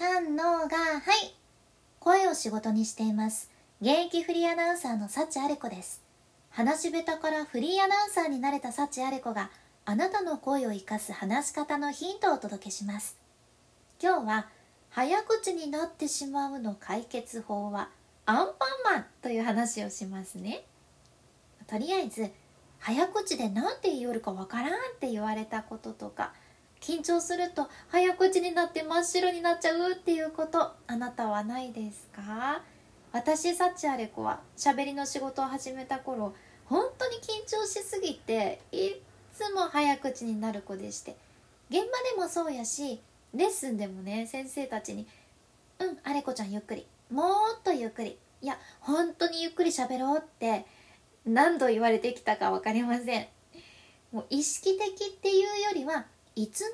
3のがはい声を仕事にしています。現役フリーアナウンサーの幸あれ子です。話し下手からフリーアナウンサーになれた幸あれ子があなたの声を生かす話し方のヒントをお届けします。今日は早口になってしまうの解決法はアンパンマンという話をしますね。とりあえず早口でなんて言いよるかわからんって言われたこととか、緊張すると早口になって真っ白になっちゃうっていうこと、あなたはないですか？私幸あれ子は喋りの仕事を始めた頃、本当に緊張しすぎていつも早口になる子でして、現場でもそうやしレッスンでもね、先生たちにあれ子ちゃんゆっくり、もっとゆっくり、いや本当にゆっくり喋ろうって何度言われてきたか分かりません。もう意識的っていうよりはいつの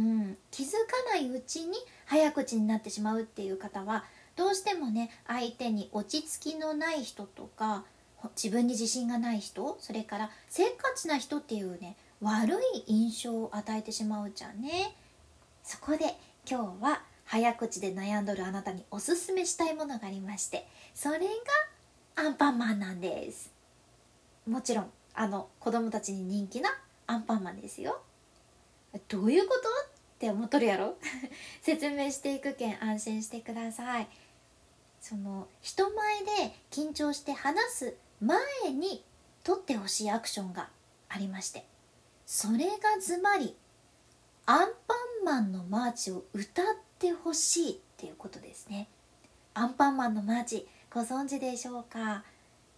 間にか、気づかないうちに早口になってしまうっていう方はどうしてもね、相手に落ち着きのない人とか、自分に自信がない人、それからせっかちな人っていうね、悪い印象を与えてしまうじゃんね。そこで今日は早口で悩んどるあなたにおすすめしたいものがありまして、それがアンパンマンなんです。もちろん子供たちに人気なアンパンマンですよ。どういうことって思っとるやろ説明していくけん安心してください。人前で緊張して話す前に取ってほしいアクションがありまして、それがズバリアンパンマンのマーチを歌ってほしいっていうことですね。アンパンマンのマーチご存知でしょうか？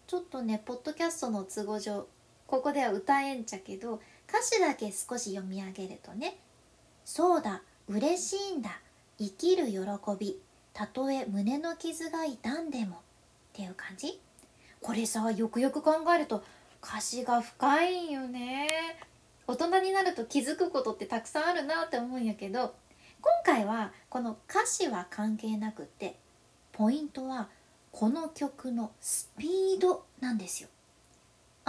ちょっとねポッドキャストの都合上ここでは歌えんちゃけど、歌詞だけ少し読み上げるとね、そうだ嬉しいんだ生きる喜び、たとえ胸の傷が痛んでもっていう感じ。これさ、よくよく考えると歌詞が深いんよね。大人になると気づくことってたくさんあるなって思うんやけど、今回はこの歌詞は関係なくって、ポイントはこの曲のスピードなんですよ。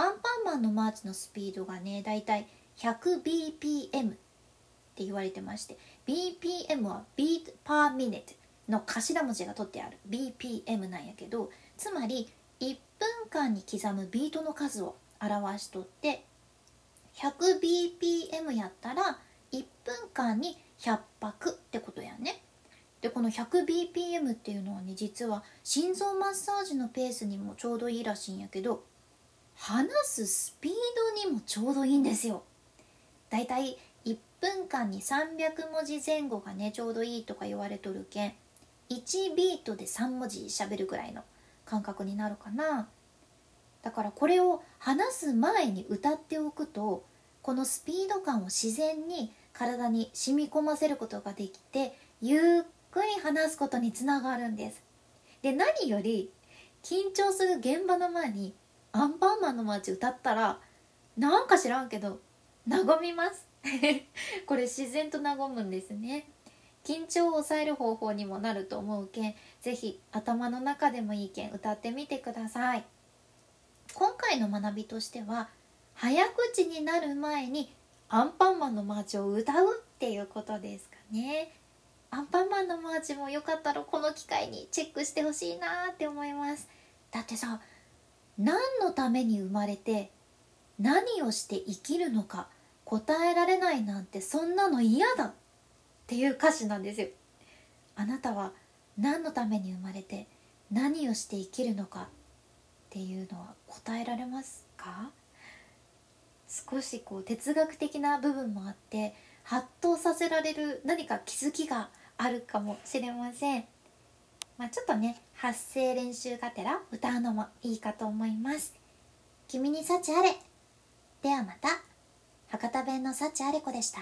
アンパンマンのマーチのスピードがね、だいたい 100BPM って言われてまして、 BPM は Beat per Minute の頭文字が取ってある BPM なんやけど、つまり1分間に刻むビートの数を表しとって、100BPM やったら1分間に100拍ってことやね。でこの 100BPM っていうのはね、実は心臓マッサージのペースにもちょうどいいらしいんやけど、話すスピードにもちょうどいいんですよ。だいたい1分間に300文字前後がねちょうどいいとか言われとるけん、1ビートで3文字喋るくらいの感覚になるかな。だからこれを話す前に歌っておくと、このスピード感を自然に体に染み込ませることができて、ゆっくり話すことにつながるんです。で何より緊張する現場の前にアンパンマンのマーチ歌ったら、なんか知らんけど和みますこれ自然と和むんですね。緊張を抑える方法にもなると思うけん、ぜひ頭の中でもいいけん歌ってみてください。今回の学びとしては、早口になる前にアンパンマンのマーチを歌うっていうことですかね。アンパンマンのマーチもよかったらこの機会にチェックしてほしいなって思います。だってさ、何のために生まれて何をして生きるのか答えられないなんて、そんなの嫌だっていう歌詞なんですよ。あなたは何のために生まれて何をして生きるのかっていうのは答えられますか？少し哲学的な部分もあって、ハッとさせられる何か気づきがあるかもしれません。ちょっとね発声練習がてら歌うのもいいかと思います。君に幸あれ。ではまた。博多弁の幸あれ子でした。